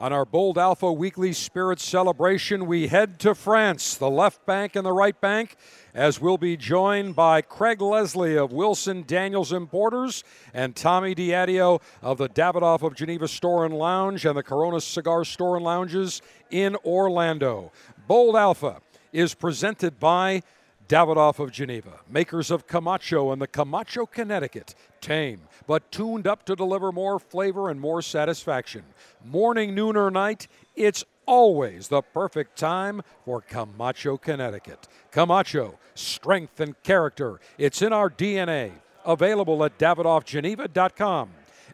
On our Bold Alpha Weekly Spirits Celebration, we head to France, the left bank and the right bank, as we'll be joined by Craig Leslie of Wilson Daniels Importers and Tommy Diadio of the Davidoff of Geneva Store and Lounge and the Corona Cigar Store and Lounges in Orlando. Bold Alpha is presented by Davidoff of Geneva, makers of Camacho and the Camacho, Connecticut, tame, but tuned up to deliver more flavor and more satisfaction. Morning, noon, or night, it's always the perfect time for Camacho, Connecticut. Camacho, strength and character. It's in our DNA. Available at DavidoffGeneva.com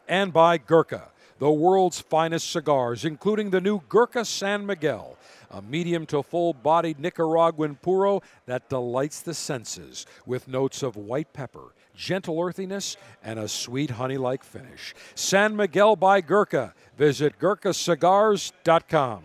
and by Gurkha, the world's finest cigars, including the new Gurkha San Miguel, a medium to full-bodied Nicaraguan puro that delights the senses with notes of white pepper, gentle earthiness, and a sweet honey-like finish. San Miguel by Gurkha. Visit GurkhaCigars.com.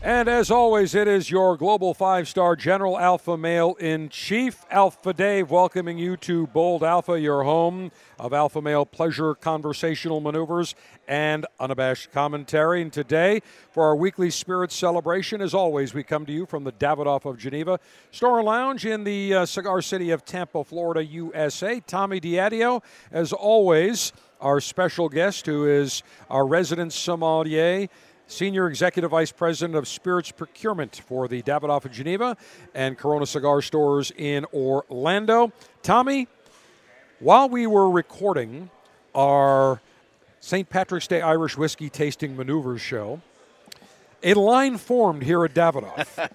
And as always, it is your Global 5-Star General Alpha Male in Chief, Alpha Dave, welcoming you to Bold Alpha, your home of alpha male pleasure, conversational maneuvers, and unabashed commentary. And today, for our weekly spirit celebration, as always, we come to you from the Davidoff of Geneva Store Lounge in the cigar city of Tampa, Florida, USA. Tommy Diadio, as always, our special guest, who is our resident sommelier, Senior Executive Vice President of Spirits Procurement for the Davidoff of Geneva and Corona Cigar Stores in Orlando. Tommy, while we were recording our St. Patrick's Day Irish Whiskey Tasting Maneuvers show, a line formed here at Davidoff.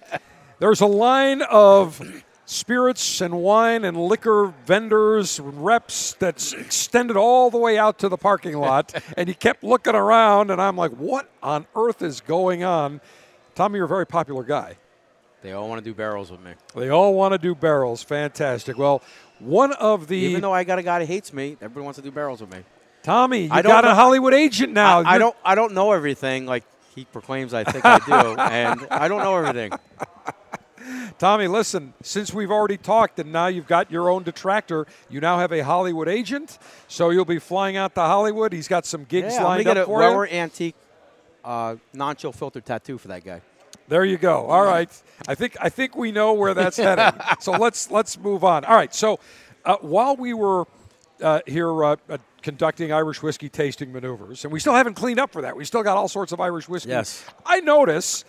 There's a line of spirits and wine and liquor vendors, reps that's extended all the way out to the parking lot, and he kept looking around, and I'm like, what on earth is going on? Tommy, you're a very popular guy. They all want to do barrels with me. They all want to do barrels. Fantastic. Well, one of the... Even though I got a guy that hates me, everybody wants to do barrels with me. Tommy, you got a Hollywood agent now. I don't know everything like he proclaims I think I do, and I don't know everything. Tommy, listen, since we've already talked and now you've got your own detractor, you now have a Hollywood agent, so you'll be flying out to Hollywood. He's got some gigs lined up for you. I'm going to get a rare antique non-chill filter tattoo for that guy. There you go. All right. I think we know where that's headed. So let's move on. All right. So while we were here conducting Irish whiskey tasting maneuvers, and we still haven't cleaned up for that. We still got all sorts of Irish whiskey. Yes. I notice...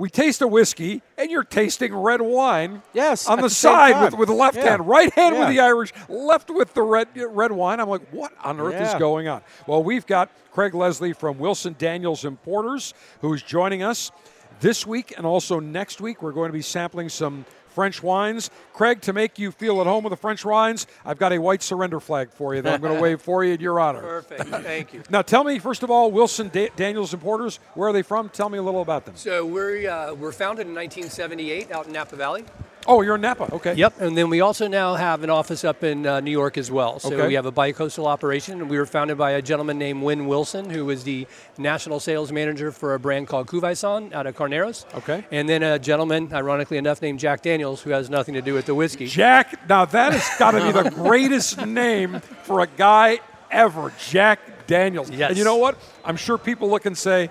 We taste a whiskey, and you're tasting red wine. Yes, on the side with the left hand, right hand with the Irish, left with the red wine. I'm like, what on earth is going on? Well, we've got Craig Leslie from Wilson Daniels Importers who's joining us this week and also next week. We're going to be sampling some French wines. Craig, to make you feel at home with the French wines, I've got a white surrender flag for you that I'm going to wave for you in your honor. Perfect. Thank you. Now, tell me, first of all, Wilson Daniels Importers, where are they from? Tell me a little about them. So we're founded in 1978 out in Napa Valley. Oh, you're in Napa. Okay. Yep. And then we also now have an office up in New York as well. So we have a bi-coastal operation. We were founded by a gentleman named Wynn Wilson, who was the national sales manager for a brand called Cuvaison out of Carneros. Okay. And then a gentleman, ironically enough, named Jack Daniels, who has nothing to do with the whiskey. Jack. Now that has got to be the greatest name for a guy ever, Jack Daniels. Yes. And you know what? I'm sure people look and say,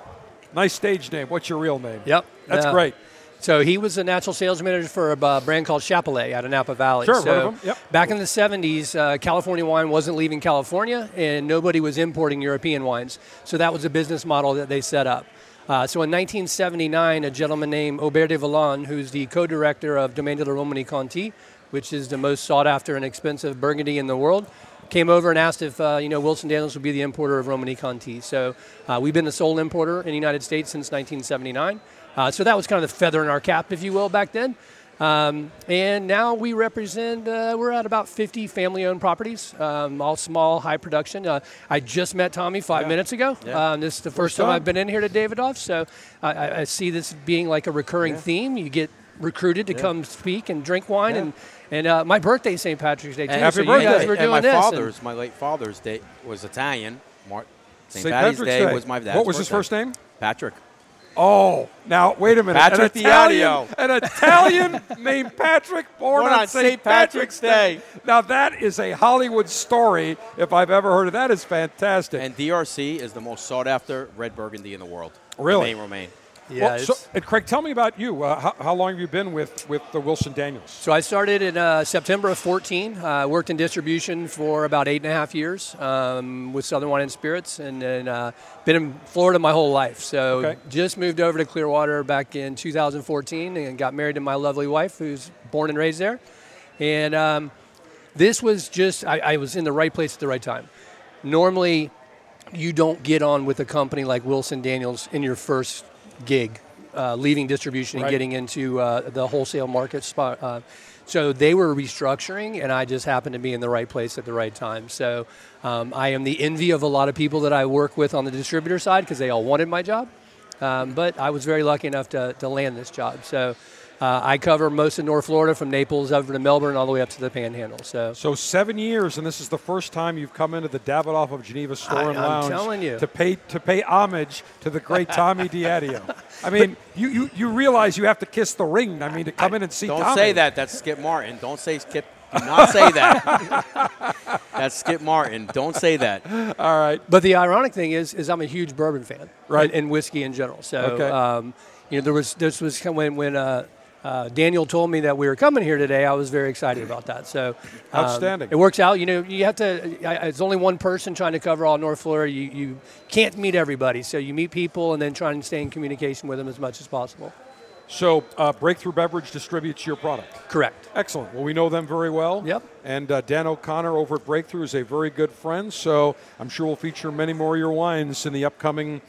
nice stage name. What's your real name? Yep. That's great. So he was a national sales manager for a brand called Chapelet out of Napa Valley. Sure, so heard of them. Yep. Back in the 70s, California wine wasn't leaving California, and nobody was importing European wines. So that was a business model that they set up. So in 1979, a gentleman named Aubert de Villaine, who's the co-director of Domaine de la Romanée-Conti, which is the most sought-after and expensive Burgundy in the world, came over and asked if Wilson Daniels would be the importer of Romanée-Conti. So we've been the sole importer in the United States since 1979. So that was kind of the feather in our cap, if you will, back then. And now we represent, we're at about 50 family-owned properties, all small, high production. I just met Tommy 5 minutes ago. Yeah. This is the first time I've been in here to Davidoff, so I see this being like a recurring theme. You get recruited to come speak and drink wine, and my birthday is St. Patrick's Day, too. Happy birthday. You guys were doing this. My late father's day was Italian. St. Patrick's Day was my dad's birthday. What was his first name? Patrick. Oh, now, wait a minute. Patrick Diadio. An Italian named Patrick, born on St. Patrick's Day. Now, that is a Hollywood story, if I've ever heard of that. That is fantastic. And DRC is the most sought-after red Burgundy in the world. Really? Main Romaine. Yeah. Well, so, and Craig, tell me about you. How long have you been with the Wilson Daniels? So I started in September of 14. I worked in distribution for about 8.5 years with Southern Wine and Spirits, and then been in Florida my whole life. So just moved over to Clearwater back in 2014 and got married to my lovely wife, who's born and raised there. And this was just, I was in the right place at the right time. Normally, you don't get on with a company like Wilson Daniels in your first gig, leaving distribution and getting into the wholesale market spot. So they were restructuring, and I just happened to be in the right place at the right time. So I am the envy of a lot of people that I work with on the distributor side because they all wanted my job. But I was very lucky enough to land this job. So I cover most of North Florida from Naples over to Melbourne all the way up to the Panhandle. So 7 years, and this is the first time you've come into the Davidoff of Geneva store and lounge. I'm telling you. To pay homage to the great Tommy Diadio. I mean, you realize you have to kiss the ring, I mean, to come in and see Tommy. Don't say that. That's Skip Martin. Don't say Skip. Do not say that. That's Skip Martin. Don't say that. All right. But the ironic thing is I'm a huge bourbon fan, right, and whiskey in general. So, you know, this was when Daniel told me that we were coming here today, I was very excited about that. So outstanding. It works out. You know, you have to, it's only one person trying to cover all North Florida. You can't meet everybody. So you meet people and then try and stay in communication with them as much as possible. So Breakthrough Beverage distributes your product? Correct. Excellent. Well, we know them very well. Yep. And Dan O'Connor over at Breakthrough is a very good friend, so I'm sure we'll feature many more of your wines in the upcoming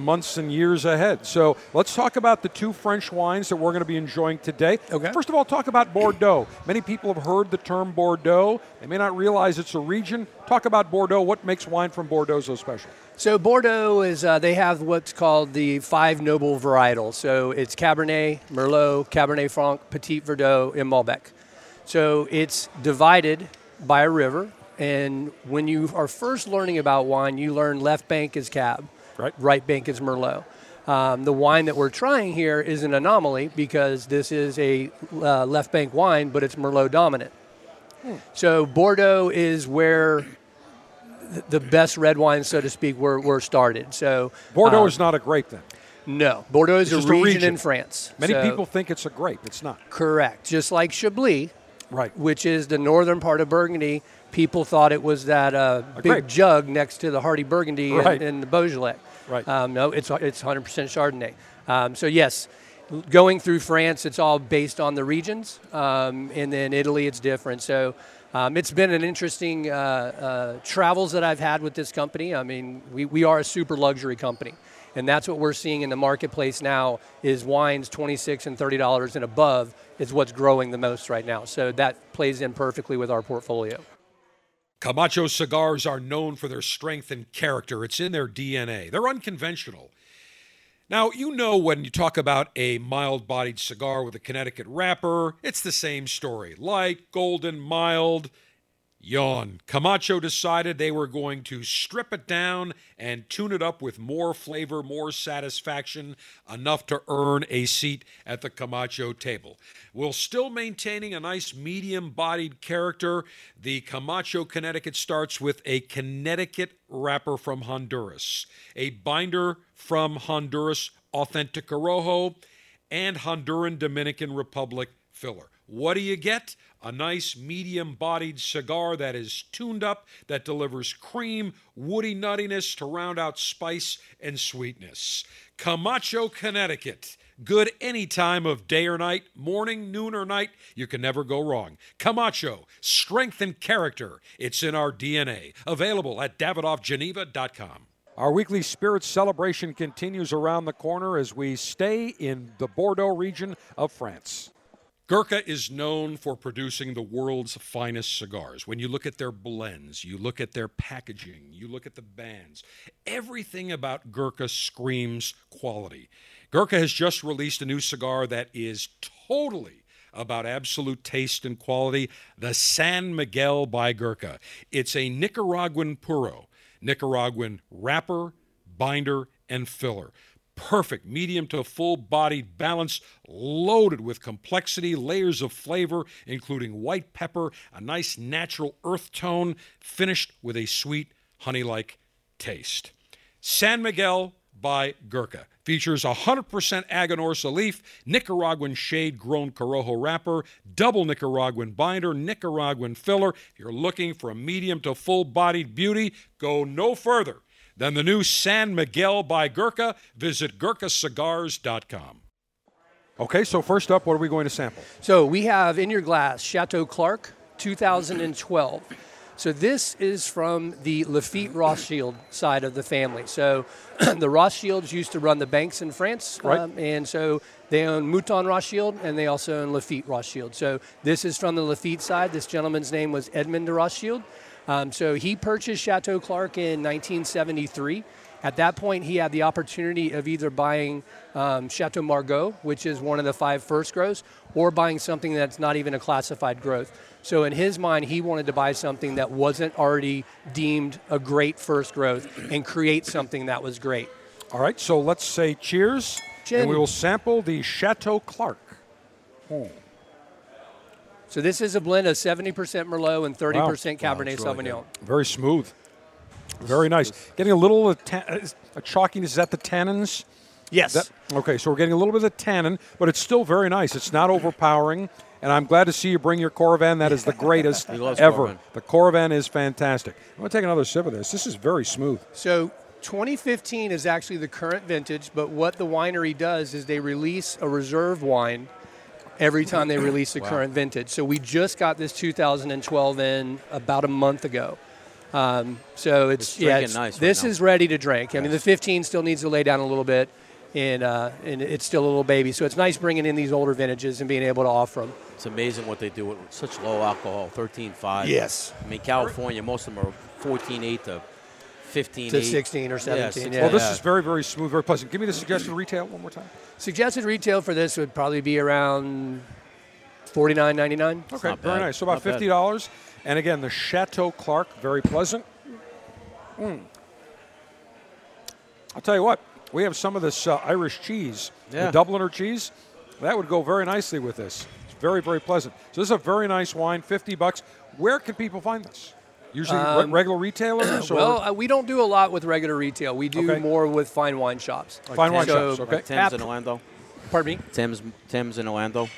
months and years ahead. So let's talk about the two French wines that we're going to be enjoying today. Okay. First of all, talk about Bordeaux. Many people have heard the term Bordeaux. They may not realize it's a region. Talk about Bordeaux. What makes wine from Bordeaux so special? So Bordeaux is, they have what's called the five noble varietals. So it's Cabernet, Merlot, Cabernet Franc, Petit Verdot, and Malbec. So it's divided by a river. And when you are first learning about wine, you learn left bank is Cab, right bank is Merlot. The wine that we're trying here is an anomaly because this is a left bank wine, but it's Merlot dominant. So Bordeaux is where the best red wines, so to speak, were started. So Bordeaux is not a grape, then? No. Bordeaux is a region in France. Many people think it's a grape. It's not. Correct. Just like Chapelet, which is the northern part of Burgundy, people thought it was that big grape jug next to the hardy Burgundy in the Beaujolais. Right. No, it's 100% Chardonnay. So, yes, going through France, it's all based on the regions, and then Italy, it's different. So it's been an interesting travels that I've had with this company. I mean, we are a super luxury company, and that's what we're seeing in the marketplace now is wines $26 and $30 and above is what's growing the most right now. So that plays in perfectly with our portfolio. Camacho cigars are known for their strength and character. It's in their DNA. They're unconventional. Now, you know when you talk about a mild-bodied cigar with a Connecticut wrapper, it's the same story. Light, golden, mild, yawn. Camacho decided they were going to strip it down and tune it up with more flavor, more satisfaction, enough to earn a seat at the Camacho table. While still maintaining a nice medium-bodied character, the Camacho Connecticut starts with a Connecticut wrapper from Honduras, a binder from Honduras Authentic Corojo, and Honduran Dominican Republic filler. What do you get? A nice medium-bodied cigar that is tuned up, that delivers cream, woody nuttiness to round out spice and sweetness. Camacho, Connecticut. Good any time of day or night, morning, noon, or night. You can never go wrong. Camacho, strength and character. It's in our DNA. Available at DavidoffGeneva.com. Our weekly spirits celebration continues around the corner as we stay in the Bordeaux region of France. Gurkha is known for producing the world's finest cigars. When you look at their blends, you look at their packaging, you look at the bands, everything about Gurkha screams quality. Gurkha has just released a new cigar that is totally about absolute taste and quality, the San Miguel by Gurkha. It's a Nicaraguan puro, Nicaraguan wrapper, binder, and filler. perfect medium to full-bodied balance, loaded with complexity, layers of flavor, including white pepper, a nice natural earth tone, finished with a sweet, honey-like taste. San Miguel by Gurkha features 100% Aganorsa leaf, Nicaraguan shade-grown Corojo wrapper, double Nicaraguan binder, Nicaraguan filler. If you're looking for a medium to full-bodied beauty, go no further than the new San Miguel by Gurkha. Visit GurkhaCigars.com. Okay, so first up, what are we going to sample? So we have in your glass Chateau Clerc 2012. So this is from the Lafite Rothschild side of the family. So the Rothschilds used to run the banks in France, right. And so they own Mouton Rothschild, and they also own Lafite Rothschild. So this is from the Lafite side. This gentleman's name was Edmond de Rothschild. So he purchased Chateau Clerc in 1973. At that point, he had the opportunity of either buying Chateau Margaux, which is one of the 5 first grows, or buying something that's not even a classified growth. So in his mind, he wanted to buy something that wasn't already deemed a great first growth and create something that was great. All right, so let's say cheers, Chin. And we will sample the Chateau Clerc. Oh. So this is a blend of 70% Merlot and 30% Cabernet Sauvignon. Good. Very smooth. Very nice. Getting a little a chalkiness. Is that the tannins? Yes. Okay, so we're getting a little bit of tannin, but it's still very nice. It's not overpowering, and I'm glad to see you bring your Corvan. That is the greatest ever. Corvan. The Corvan is fantastic. I'm going to take another sip of this. This is very smooth. So 2015 is actually the current vintage, but what the winery does is they release a reserve wine every time they release the current vintage. So we just got this 2012 in about a month ago. So it's nice. This is ready to drink. I mean, the 15 still needs to lay down a little bit, and it's still a little baby. So it's nice bringing in these older vintages and being able to offer them. It's amazing what they do with such low alcohol, 13.5. Yes. I mean, California, most of them are 14.8 to 15.8. To 16 or 17. Yeah. Well, this is very, very smooth, very pleasant. Give me the suggested retail one more time. Suggested retail for this would probably be around $49.99. Okay, very nice. So about $50. And again, the Chateau Clerc, very pleasant. I'll tell you what, we have some of this Irish cheese, the Dubliner cheese. That would go very nicely with this. It's very, very pleasant. So this is a very nice wine, $50. Where can people find this? Usually regular retailers? Well, we don't do a lot with regular retail. We do more with fine wine shops. Like fine wine shops, okay. Like Tim's in Orlando. Pardon me? Tim's in Orlando.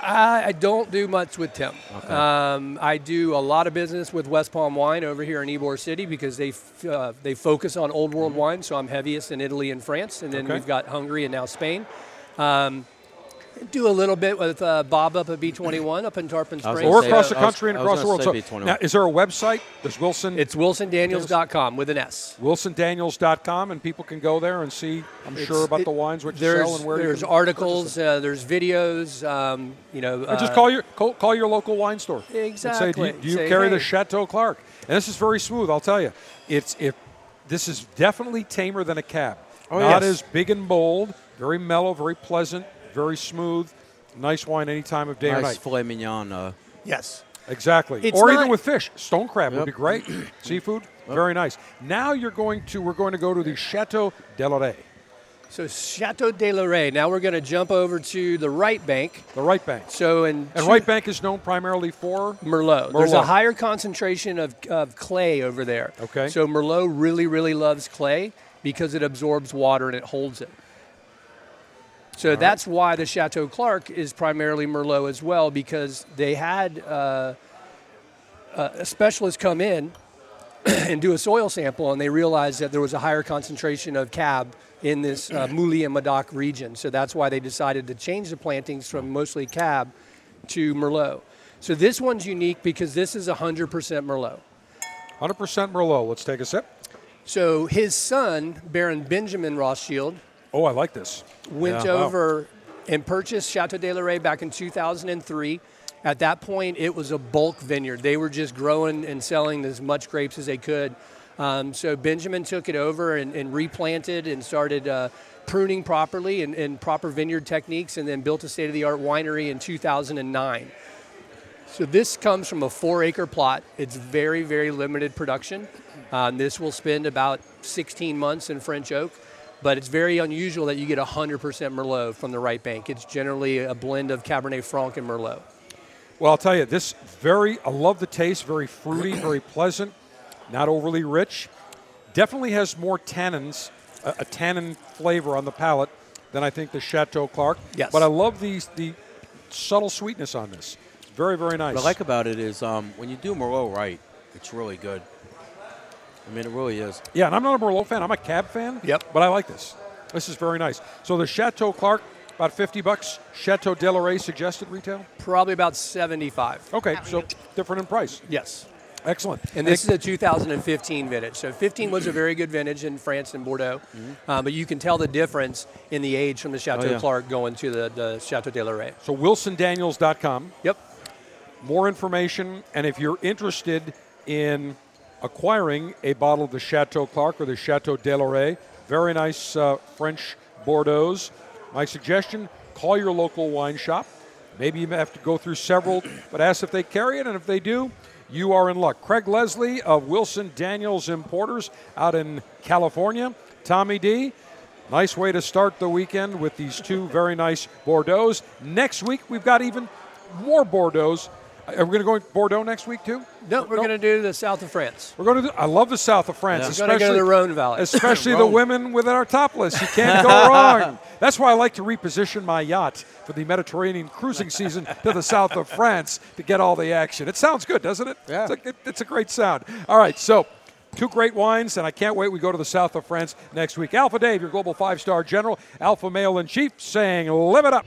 I don't do much with Tim. Okay. I do a lot of business with West Palm Wine over here in Ybor City because they focus on Old World wine, so I'm heaviest in Italy and France, and then we've got Hungary and now Spain. Do a little bit with Bob up at B21 up in Tarpon Springs. Or across the country and across the world. So, now, is there a website? There's Wilson. It's wilsondaniels.com with an S. Wilsondaniels.com, and people can go there and see, the wines, what you sell and where you can. There's articles, there's videos, just call your local wine store. Exactly. And say, do you carry the Chateau Clerc? And this is very smooth, I'll tell you. This is definitely tamer than a cab. Oh, not as big and bold, very mellow, very pleasant. Very smooth, nice wine any time of day or night. Nice filet mignon. Yes. Exactly. Even with fish. Stone crab would be great. Seafood, very nice. Now we're going to go to the Château del Rey. So Château del Rey. Now we're going to jump over to the right bank. The right bank. So right bank is known primarily for Merlot. There's a higher concentration of clay over there. Okay. So Merlot really, really loves clay because it absorbs water and it holds it. So that's why the Chateau Clerc is primarily Merlot as well, because they had a specialist come in and do a soil sample, and they realized that there was a higher concentration of cab in this Mouly and Medoc region. So that's why they decided to change the plantings from mostly cab to Merlot. So this one's unique because this is 100% Merlot. 100% Merlot. Let's take a sip. So his son, Baron Benjamin Rothschild, oh, I like this. Went over and purchased Chateau del Rey back in 2003. At that point, it was a bulk vineyard. They were just growing and selling as much grapes as they could. So Benjamin took it over and replanted and started pruning properly and proper vineyard techniques, and then built a state-of-the-art winery in 2009. So this comes from a 4-acre plot. It's very, very limited production. This will spend about 16 months in French oak. But it's very unusual that you get 100% Merlot from the Right Bank. It's generally a blend of Cabernet Franc and Merlot. Well, I'll tell you, this I love the taste, very fruity, very pleasant, not overly rich. Definitely has more tannins, a tannin flavor on the palate than I think the Château Clerc. Yes. But I love the subtle sweetness on this. It's very, very nice. What I like about it is when you do Merlot right, it's really good. I mean, it really is. Yeah, and I'm not a Merlot fan. I'm a Cab fan. Yep. But I like this. This is very nice. So the Château Clerc, about $50. Château del Rey suggested retail? Probably about $75. Okay, so different in price. Yes. Excellent. And this is a 2015 vintage. So 15 was a very good vintage in France and Bordeaux. Mm-hmm. But you can tell the difference in the age from the Château Clerc going to the Château del Rey. So wilsondaniels.com. Yep. More information. And if you're interested in acquiring a bottle of the Château Clerc or the Château del Rey, very nice French Bordeaux. My suggestion, call your local wine shop. Maybe you have to go through several, but ask if they carry it, and if they do, you are in luck. Craig Leslie of Wilson Daniels Importers out in California. Tommy D, nice way to start the weekend with these two very nice Bordeaux. Next week, we've got even more Bordeaux. Are we going to go to Bordeaux next week, too? No, we're going to do the south of France. We're going to. I love the south of France. Yeah. We're going to go to the Rhone Valley. Especially the women within our top list. You can't go wrong. That's why I like to reposition my yacht for the Mediterranean cruising season to the south of France to get all the action. It sounds good, doesn't it? Yeah. It's a great sound. All right, so two great wines, and I can't wait. We go to the south of France next week. Alpha Dave, your global 5-star general, Alpha Male in Chief, saying live it up.